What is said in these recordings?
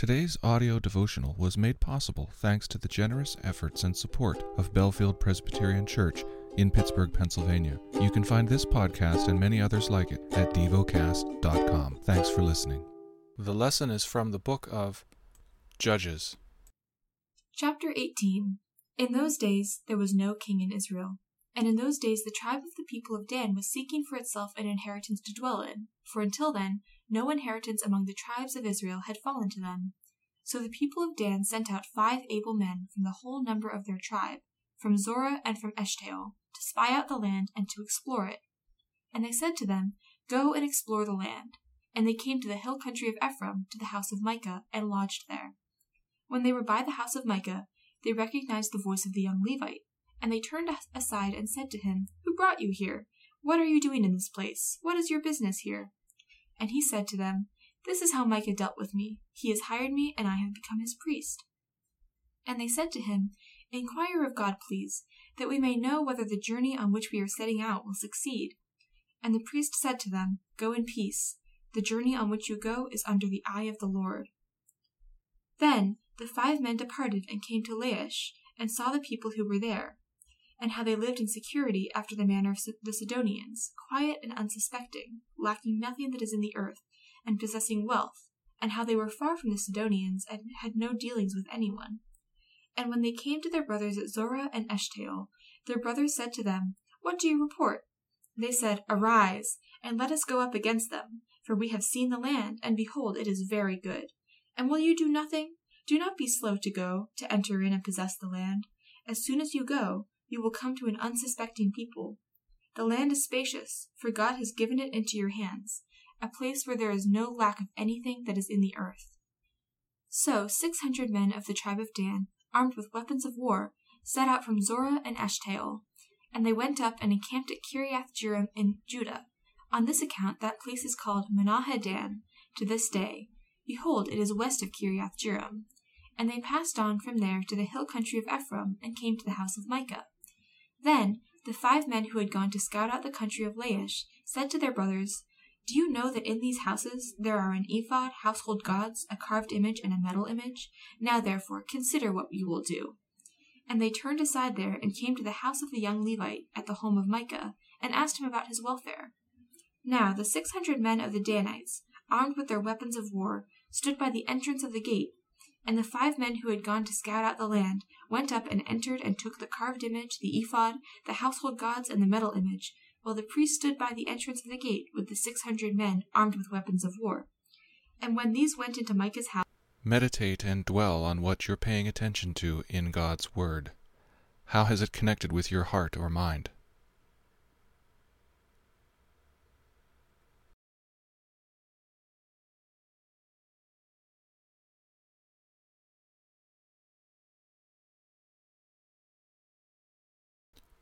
Today's audio devotional was made possible thanks to the generous efforts and support of Belfield Presbyterian Church in Pittsburgh, Pennsylvania. You can find this podcast and many others like it at devocast.com. Thanks for listening. The lesson is from the book of Judges. Chapter 18. In those days there was no king in Israel. And in those days the tribe of the people of Dan was seeking for itself an inheritance to dwell in, for until then no inheritance among the tribes of Israel had fallen to them. So the people of Dan sent out 5 able men from the whole number of their tribe, from Zorah and from Eshteol, to spy out the land and to explore it. And they said to them, "Go and explore the land." And they came to the hill country of Ephraim, to the house of Micah, and lodged there. When they were by the house of Micah, they recognized the voice of the young Levite. And they turned aside and said to him, "Who brought you here? What are you doing in this place? What is your business here?" And he said to them, "This is how Micah dealt with me. He has hired me, and I have become his priest." And they said to him, "Inquire of God, please, that we may know whether the journey on which we are setting out will succeed." And the priest said to them, "Go in peace. The journey on which you go is under the eye of the Lord." Then the 5 men departed and came to Laish, and saw the people who were there, and how they lived in security after the manner of the Sidonians, quiet and unsuspecting, lacking nothing that is in the earth, and possessing wealth, and how they were far from the Sidonians and had no dealings with anyone. And when they came to their brothers at Zorah and Eshteol, their brothers said to them, "What do you report?" They said, "Arise, and let us go up against them, for we have seen the land, and behold, it is very good. And will you do nothing? Do not be slow to go, to enter in and possess the land. As soon as you go, you will come to an unsuspecting people. The land is spacious, for God has given it into your hands, a place where there is no lack of anything that is in the earth." So 600 men of the tribe of Dan, armed with weapons of war, set out from Zorah and Eshteol, and they went up and encamped at Kiriath-jearim in Judah. On this account that place is called Mahaneh-Dan to this day. Behold, it is west of Kiriath-jearim. And they passed on from there to the hill country of Ephraim, and came to the house of Micah. Then the 5 men who had gone to scout out the country of Laish said to their brothers, "Do you know that in these houses there are an ephod, household gods, a carved image, and a metal image? Now therefore consider what you will do." And they turned aside there, and came to the house of the young Levite, at the home of Micah, and asked him about his welfare. Now the 600 men of the Danites, armed with their weapons of war, stood by the entrance of the gate, and the 5 men who had gone to scout out the land went up and entered and took the carved image, the ephod, the household gods, and the metal image, while the priest stood by the entrance of the gate with the 600 men armed with weapons of war. And when these went into Micah's house, meditate and dwell on what you're paying attention to in God's Word. How has it connected with your heart or mind?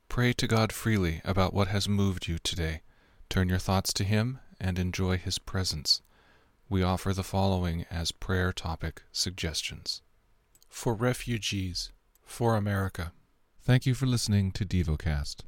Pray to God freely about what has moved you today. Turn your thoughts to Him and enjoy His presence. We offer the following as prayer topic suggestions. For refugees, for America. Thank you for listening to DevoCast.